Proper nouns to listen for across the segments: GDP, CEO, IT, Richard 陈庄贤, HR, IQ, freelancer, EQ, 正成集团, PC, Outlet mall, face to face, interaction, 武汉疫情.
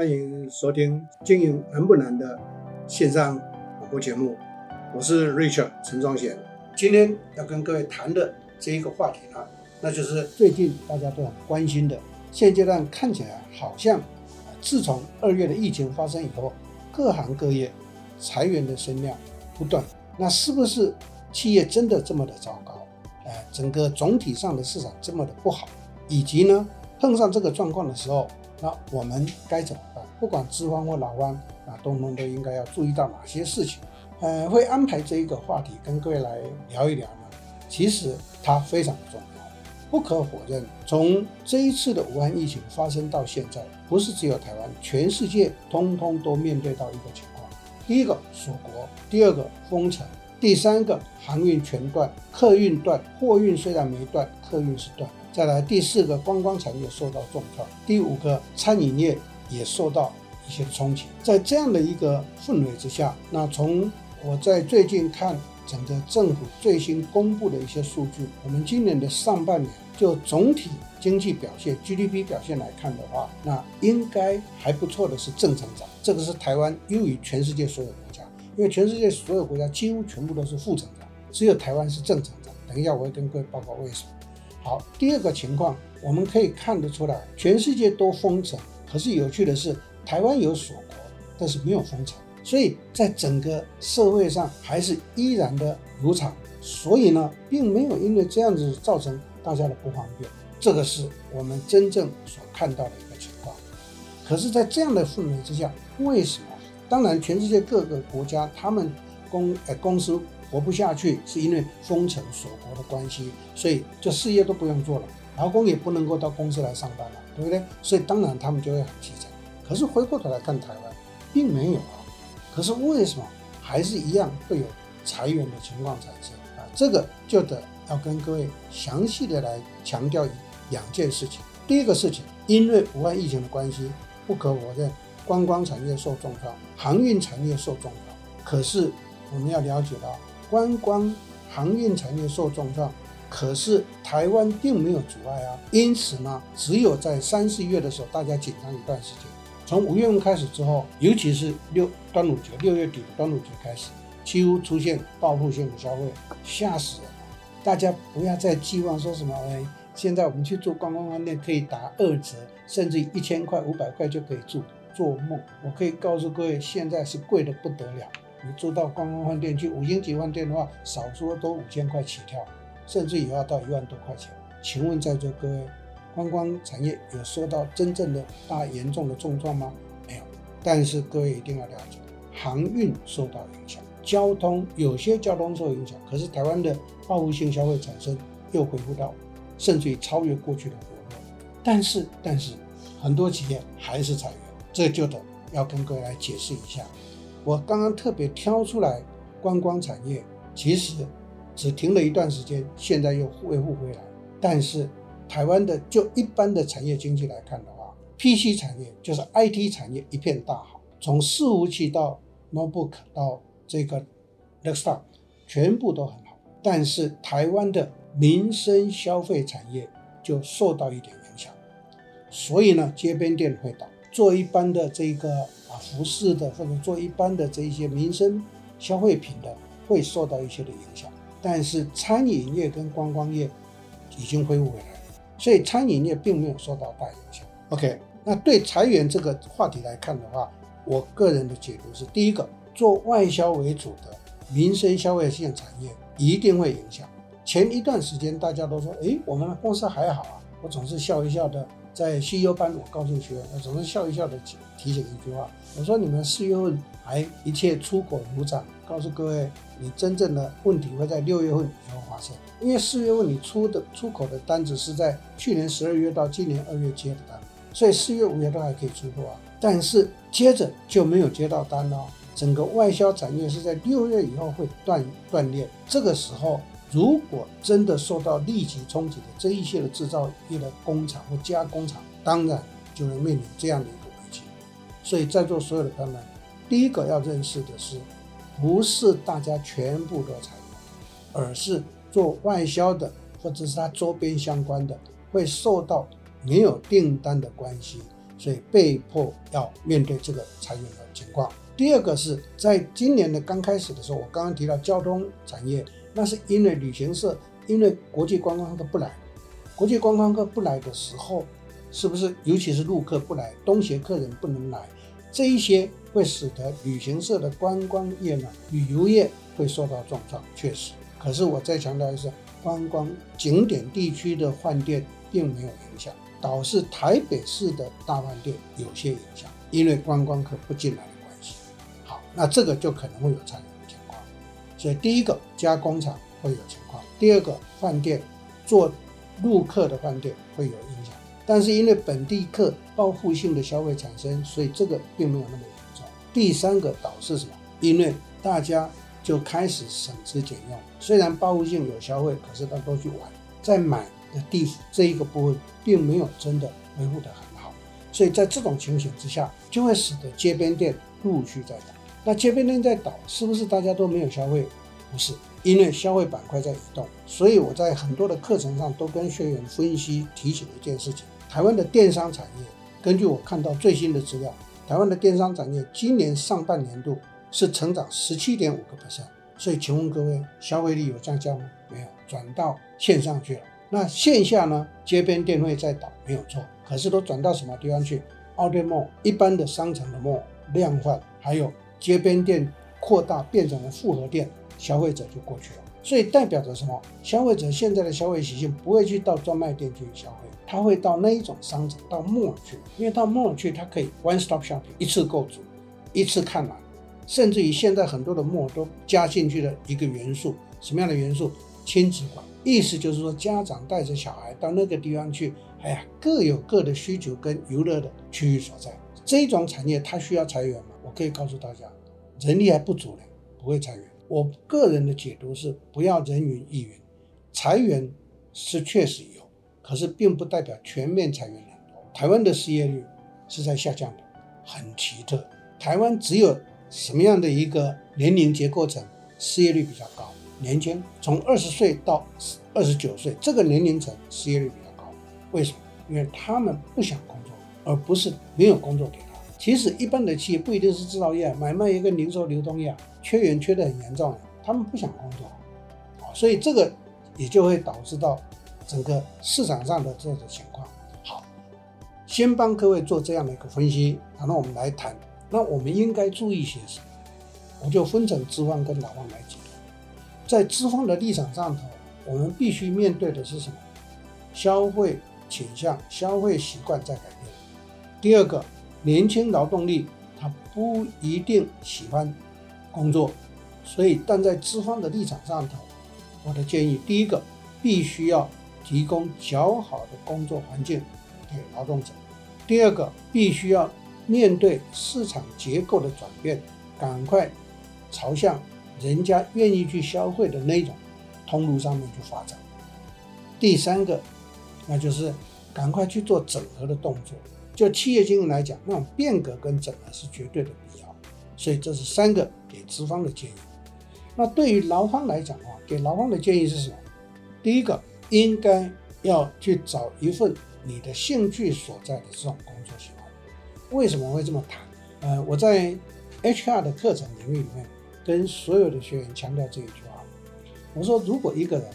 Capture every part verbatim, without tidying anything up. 欢迎收听《经营难不难》的线上广播节目，我是 Richard 陈庄贤。今天要跟各位谈的这一个话题啊，那就是最近大家都很关心的，现阶段看起来好像自从二月的疫情发生以后，各行各业裁员的声量不断，那是不是企业真的这么的糟糕？呃，整个总体上的市场这么的不好，以及呢碰上这个状况的时候，那我们该怎么办？不管资方或劳方啊，通通都应该要注意到哪些事情？呃，会安排这一个话题跟各位来聊一聊呢？其实它非常重要，不可否认，从这一次的武汉疫情发生到现在，不是只有台湾，全世界通通都面对到一个情况：第一个锁国，第二个封城。第三个，航运全断，客运断，货运虽然没断，客运是断。再来第四个，观光产业受到重创。第五个，餐饮业也受到一些冲击。在这样的一个氛围之下，那从我在最近看整个政府最新公布的一些数据，我们今年的上半年就总体经济表现 G D P 表现来看的话，那应该还不错的是正增长，这个是台湾优于全世界所有的。因为全世界所有国家几乎全部都是负增长，只有台湾是正增长。等一下我会跟各位报告为什么。好，第二个情况，我们可以看得出来，全世界都封城，可是有趣的是，台湾有锁国，但是没有封城，所以在整个社会上还是依然的如常。所以呢，并没有因为这样子造成大家的不方便，这个是我们真正所看到的一个情况。可是，在这样的氛围之下，为什么？当然全世界各个国家他们 公,、呃、公司活不下去，是因为封城锁国的关系，所以就事业都不用做了，劳工也不能够到公司来上班了，对不对？所以当然他们就会很凄惨。可是回过头来看台湾并没有啊，可是为什么还是一样会有裁员的情况产生啊？这个就得要跟各位详细的来强调两件事情。第一个事情，因为武汉疫情的关系，不可否认观光产业受重创，航运产业受重创。可是我们要了解到，观光航运产业受重创，可是台湾并没有阻碍啊。因此呢，只有在三四月的时候，大家紧张一段时间。从五月份开始之后，尤其是六端午节，六月底的端午节开始，几乎出现报复性的消费，吓死人了。大家不要再寄望说什么哎，现在我们去做观光饭店可以打二折，甚至一千块、五百块就可以住。做梦！我可以告诉各位，现在是贵的不得了。你住到观光饭店去，五星级饭店的话，少说都五千块起跳，甚至也要到一万多块钱。请问在座各位，观光产业有受到真正的大严重的重创吗？没有。但是各位一定要了解，航运受到影响，交通有些交通受影响，可是台湾的报复性消费产生又恢复到，甚至于超越过去的活络。但是，但是很多企业还是裁员。这就得要跟各位来解释一下，我刚刚特别挑出来观光产业，其实只停了一段时间，现在又恢复回来。但是台湾的就一般的产业经济来看的话， P C 产业就是 I T 产业一片大好，从伺服器到 notebook 到这个 desktop 全部都很好。但是台湾的民生消费产业就受到一点影响，所以呢，街边店会倒。做一般的这个啊服饰的，或者做一般的这一些民生消费品的，会受到一些的影响。但是餐饮业跟观光业已经恢复回来了，所以餐饮业并没有受到大影响。 OK， 那对裁员这个话题来看的话，我个人的解读是，第一个，做外销为主的民生消费性产业一定会影响。前一段时间大家都说诶，我们公司还好啊，我总是笑一笑的，在 C E O 班我告诉学员，我总是笑一笑的提醒一句话，我说你们四月份还一切出口如常，告诉各位，你真正的问题会在六月份以后发生。因为四月份你出的出口的单子是在去年十二月到今年二月接的单，所以四月五月都还可以出货啊，但是接着就没有接到单了、哦、整个外销产业是在六月以后会断断裂。这个时候如果真的受到立即冲击的这一些的制造业的工厂或加工厂，当然就能面临这样的一个危机。所以在座所有的朋友们，第一个要认识的是，不是大家全部都裁员，而是做外销的或者是它周边相关的会受到没有订单的关系，所以被迫要面对这个裁员的情况。第二个是在今年的刚开始的时候，我刚刚提到交通产业，那是因为旅行社，因为国际观光客不来，国际观光客不来的时候，是不是尤其是陆客不来，东协客人不能来，这一些会使得旅行社的观光业呢，旅游业会受到重创，确实。可是我再强调一下，观光景点地区的饭店并没有影响，导致台北市的大饭店有些影响，因为观光客不进来的关系。好，那这个就可能会有裁员的情况。所以第一个加工厂会有情况，第二个饭店做陆客的饭店会有影响，但是因为本地客报复性的消费产生，所以这个并没有那么严重。第三个导致什么？因为大家就开始省吃俭用，虽然报复性有消费，可是他都去玩，在买的地这一个部分并没有真的维护得很好，所以在这种情形之下，就会使得街边店陆续在倒。那街边店在倒，是不是大家都没有消费？不是，因为消费板块在移动。所以我在很多的课程上都跟学员分析提醒一件事情，台湾的电商产业，根据我看到最新的资料，台湾的电商产业今年上半年度是成长 百分之十七点五， 所以请问各位，消费力有降价吗？没有，转到线上去了。那线下呢，街边店会再倒，没有错，可是都转到什么地方去？ Outlet mall 一般的商场的 mall 量贩，还有街边店扩大变成了复合店，消费者就过去了。所以代表着什么？消费者现在的消费习性不会去到专卖店去消费，他会到那一种商场，到 mall 去，因为到 mall 去他可以 one stop shopping， 一次购足，一次看完，甚至于现在很多的 mall 都加进去了一个元素，什么样的元素？亲子馆，意思就是说家长带着小孩到那个地方去，哎呀，各有各的需求跟娱乐的区域所在。这种产业它需要裁员吗？我可以告诉大家，人力还不足呢，不会裁员。我个人的解读是，不要人云亦云，裁员是确实有，可是并不代表全面裁员很多。台湾的失业率是在下降的，很奇特。台湾只有什么样的一个年龄结构层失业率比较高？年轻，从二十岁到二十九岁这个年龄层失业率比较高。为什么？因为他们不想工作，而不是没有工作给他。其实一般的企业不一定是制造业，买卖一个零售流动业，缺员缺得很严重，他们不想工作，所以这个也就会导致到整个市场上的这种情况。好，先帮各位做这样的一个分析，然后我们来谈，那我们应该注意些什么？我就分成资方跟劳方来解。在资方的立场上头，我们必须面对的是什么？消费倾向、消费习惯在改变。第二个，年轻劳动力他不一定喜欢工作，所以站在资方的立场上头，我的建议，第一个，必须要提供较好的工作环境给劳动者；第二个，必须要面对市场结构的转变，赶快朝向人家愿意去消费的那种通路上面去发展。第三个，那就是赶快去做整合的动作。就企业经营来讲，那种变革跟整合是绝对的必要。所以这是三个给资方的建议。那对于劳方来讲啊，给劳方的建议是什么？第一个，应该要去找一份你的兴趣所在的这种工作喜欢。为什么会这么谈？呃，我在 H R 的课程领域里面，跟所有的学员强调这一句话，我说，如果一个人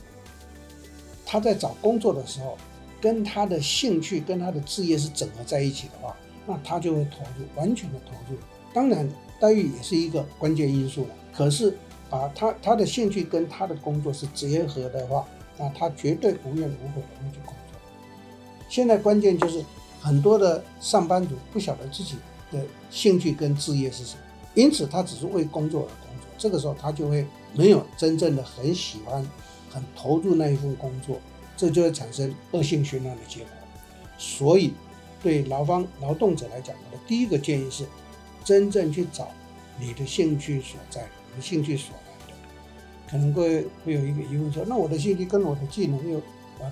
他在找工作的时候，跟他的兴趣跟他的志业是整合在一起的话，那他就会投入，完全的投入。当然待遇也是一个关键因素了，可是把他他的兴趣跟他的工作是结合的话，那他绝对无怨无悔的会去工作。现在关键就是很多的上班族不晓得自己的兴趣跟志业是什么，因此他只是为工作而工作，这个时候他就会没有真正的很喜欢很投入那一份工作，这就会产生恶性循环的结果。所以对劳方劳动者来讲，我的第一个建议是，真正去找你的兴趣所在，你的兴趣所在的。可能各位会有一个疑问说，那我的兴趣跟我的技能又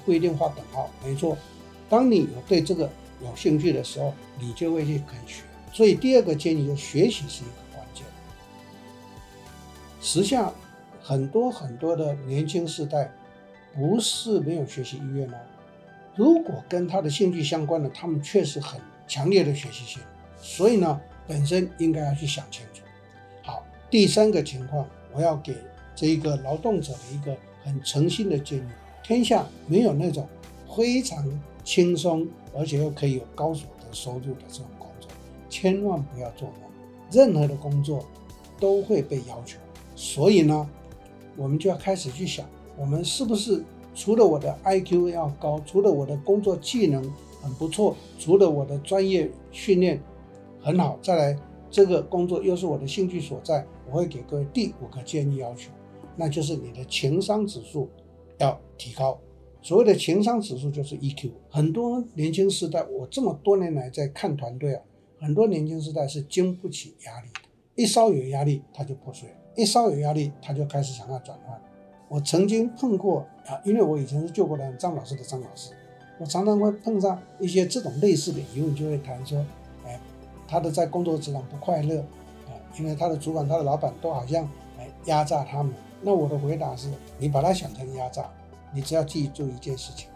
不一定画等号。没错，当你有对这个有兴趣的时候，你就会去肯学。所以第二个建议就是，学习是一个时下很多很多的年轻世代不是没有学习意愿呢，如果跟他的兴趣相关的，他们确实很强烈的学习性，所以呢，本身应该要去想清楚。好，第三个情况，我要给这一个劳动者的一个很诚心的建议：天下没有那种非常轻松而且又可以有高所得收入的这种工作，千万不要做梦。任何的工作都会被要求，所以呢，我们就要开始去想，我们是不是除了我的 I Q 要高，除了我的工作技能很不错，除了我的专业训练很好，再来这个工作又是我的兴趣所在，我会给各位第五个建议要求，那就是你的情商指数要提高。所谓的情商指数就是 E Q。 很多年轻世代，我这么多年来在看团队啊，很多年轻世代是经不起压力的，一稍有压力他就破碎了，一稍有压力他就开始想要转换。我曾经碰过啊，因为我以前是救国团张老师的张老师，我常常会碰上一些这种类似的疑问，就会谈说，哎，他的在工作职场不快乐，哎，因为他的主管、他的老板都好像哎压榨他们。那我的回答是，你把他想成压榨，你只要记住一件事情：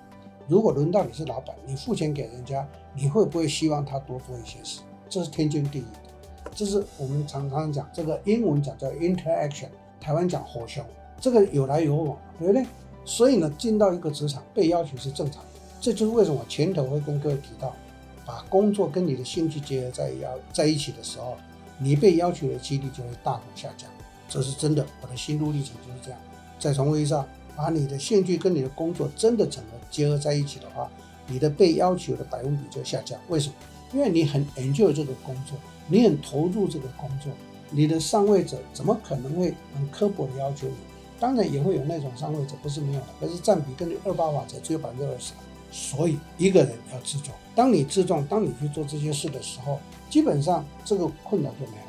如果轮到你是老板，你付钱给人家，你会不会希望他多做一些事？这是天经地义的。这是我们常常讲，这个英文讲叫 interaction， 台湾讲互相。这个有来有往，对不对？所以呢，进到一个职场被要求是正常的，这就是为什么我前头会跟各位提到，把工作跟你的兴趣结合在在一起的时候，你被要求的几率就会大幅下降。这是真的，我的心路历程就是这样。再重复一下，把你的兴趣跟你的工作真的整个结合在一起的话，你的被要求的百分比就下降。为什么？因为你很 enjoy 这个工作，你很投入这个工作，你的上位者怎么可能会很刻薄的要求你？当然也会有那种上位者，不是没有的，可是占比根据二八法则只有 百分之二十。 所以一个人要自重，当你自重，当你去做这些事的时候，基本上这个困扰就没有。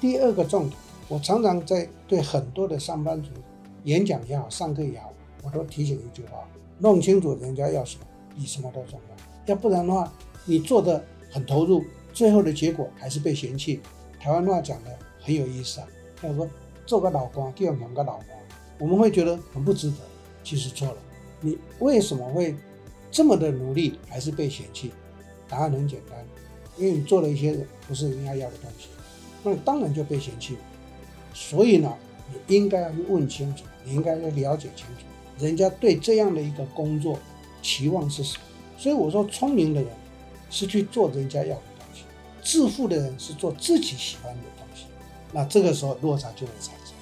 第二个重点，我常常在对很多的上班族演讲也好，上课也好，我都提醒一句话：弄清楚人家要什么比什么都重要。要不然的话，你做的很投入，最后的结果还是被嫌弃。台湾话讲的很有意思啊，要说做个老官，第二两个老官，我们会觉得很不值得，其实错了。你为什么会这么的努力，还是被嫌弃？答案很简单，因为你做了一些不是人家要的东西，那你当然就被嫌弃了。所以呢，你应该要去问清楚，你应该要了解清楚，人家对这样的一个工作期望是什么。所以我说，聪明的人是去做人家要的东西，自负的人是做自己喜欢的东西。那这个时候落差就会产生。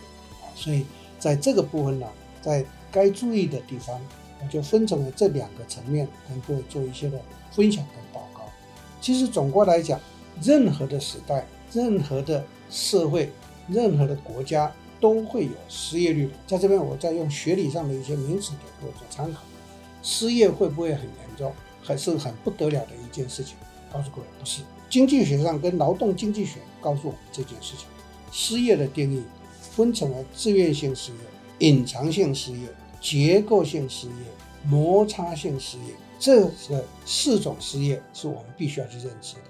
所以在这个部分呢，在该注意的地方，我就分成了这两个层面跟各位做一些的分享跟报告。其实总括来讲，任何的时代、任何的社会、任何的国家都会有失业率。在这边我再用学理上的一些名词给各位做参考。失业会不会很严重，还是很不得了的一件事情？告诉各位，不是。经济学上跟劳动经济学告诉我们这件事情，失业的定义分成了自愿性失业、隐藏性失业、结构性失业、摩擦性失业，这四种失业是我们必须要去认知的。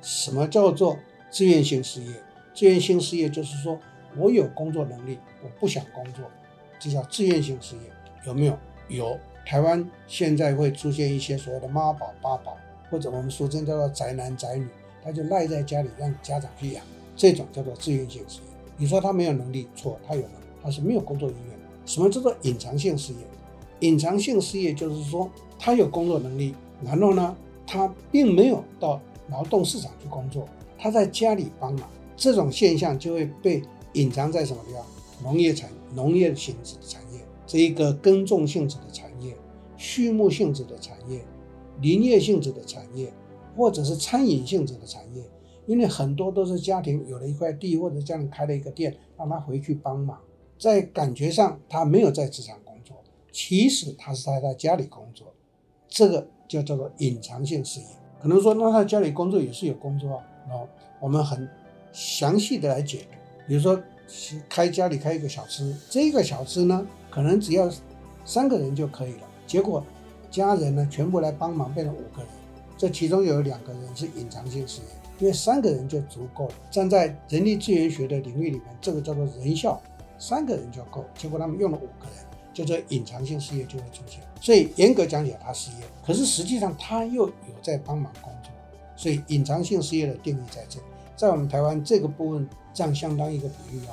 什么叫做自愿性失业？自愿性失业就是说，我有工作能力，我不想工作，这叫自愿性失业。有没有？有。台湾现在会出现一些所谓的妈宝、爸宝，或者我们俗称叫做宅男宅女，他就赖在家里让家长去养，这种叫做自愿性失业。你说他没有能力，错，他有能力，他是没有工作意愿。什么叫做隐藏性失业？隐藏性失业就是说，他有工作能力，然后呢，他并没有到劳动市场去工作，他在家里帮忙。这种现象就会被隐藏在什么地方？农业产农业性质的产业，这一个耕种性质的产业、畜牧性质的产业、林业性质的产业，或者是餐饮性质的产业。因为很多都是家庭有了一块地，或者家庭开了一个店，让他回去帮忙，在感觉上他没有在职场工作，其实他是在他家里工作，这个就叫做隐藏性失业。可能说那他家里工作也是有工作啊，哦，我们很详细的来解读。比如说开家里开一个小吃，这个小吃呢可能只要三个人就可以了，结果家人呢全部来帮忙变成五个人，这其中有两个人是隐藏性失业，因为三个人就足够了。站在人力资源学的领域里面，这个叫做人效，三个人就够，结果他们用了五个人，叫做隐藏性失业就会出现。所以严格讲起来他失业，可是实际上他又有在帮忙工作，所以隐藏性失业的定义在这里，在我们台湾这个部分占相当一个比例哦，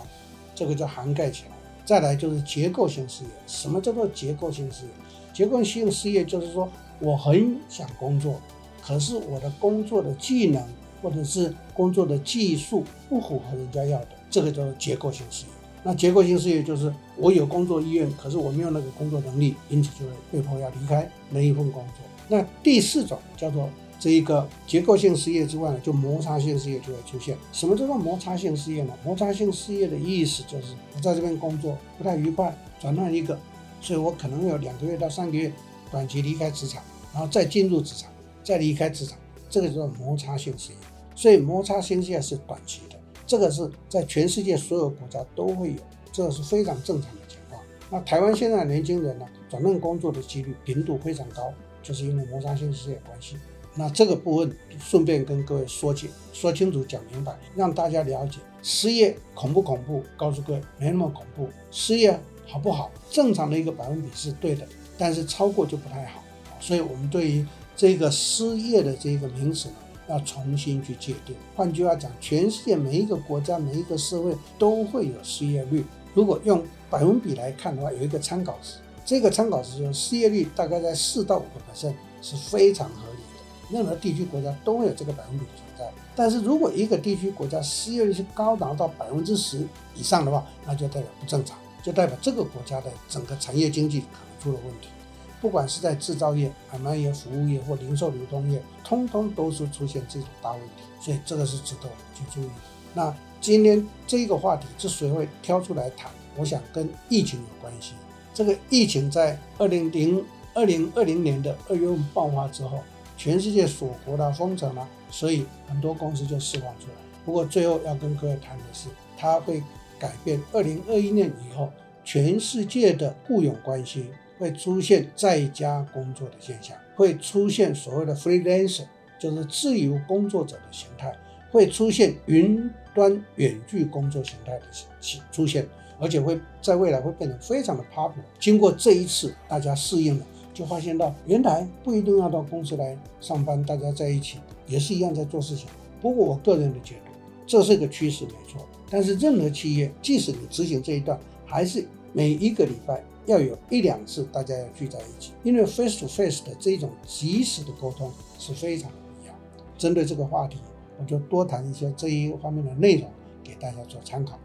这个就涵盖起来。再来就是结构性失业，什么叫做结构性失业？结构性失业就是说我很想工作，可是我的工作的技能或者是工作的技术不符合人家要的，这个叫做结构性失业。那结构性失业就是我有工作意愿，可是我没有那个工作能力，因此就会被迫要离开那一份工作。那第四种叫做这一个结构性失业之外呢，就摩擦性失业就会出现。什么叫做摩擦性失业呢？摩擦性失业的意思就是我在这边工作不太愉快，转换一个，所以我可能有两个月到三个月短期离开职场，然后再进入职场，再离开职场，这个叫做摩擦性失业。所以摩擦性失业是短期的，这个是在全世界所有国家都会有，这是非常正常的情况。那台湾现在的年轻人呢，转换工作的几率频度非常高，就是因为摩擦性失业关系。那这个部分顺便跟各位说清说清楚讲明白，让大家了解失业恐不恐怖。告诉各位没那么恐怖，失业好不好，正常的一个百分比是对的，但是超过就不太好。所以我们对于这个失业的这个名词呢，要重新去界定。换句话讲，全世界每一个国家每一个社会都会有失业率，如果用百分比来看的话，有一个参考值，这个参考值就是失业率大概在 百分之四到百分之五 是非常合理的，任何地区国家都会有这个百分比的存在。但是如果一个地区国家失业率是高达到 百分之十 以上的话，那就代表不正常，就代表这个国家的整个产业经济可能出了问题，不管是在制造业、买卖业、服务业或零售流通业，通通都是出现这种大问题，所以这个是值得我们去注意的。那今天这个话题之所以会挑出来谈，我想跟疫情有关系。这个疫情在二零二零年的二月份爆发之后，全世界锁国的封城了，所以很多公司就释放出来。不过最后要跟各位谈的是，它会改变二零二一年以后全世界的雇佣关系，会出现在家工作的现象，会出现所谓的 freelancer， 就是自由工作者的形态，会出现云端远距工作形态的出现，而且会在未来会变得非常的 popular。 经过这一次大家适应了，就发现到原来不一定要到公司来上班，大家在一起也是一样在做事情。不过我个人的解读，这是个趋势没错，但是任何企业即使你执行这一段，还是每一个礼拜要有一两次大家要聚在一起，因为 face to face 的这种及时的沟通是非常不一样。针对这个话题，我就多谈一些这一方面的内容给大家做参考。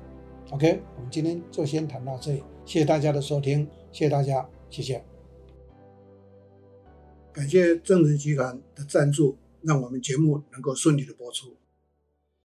OK， 我们今天就先谈到这里，谢谢大家的收听，谢谢大家，谢谢。感谢正成集团的赞助，让我们节目能够顺利的播出。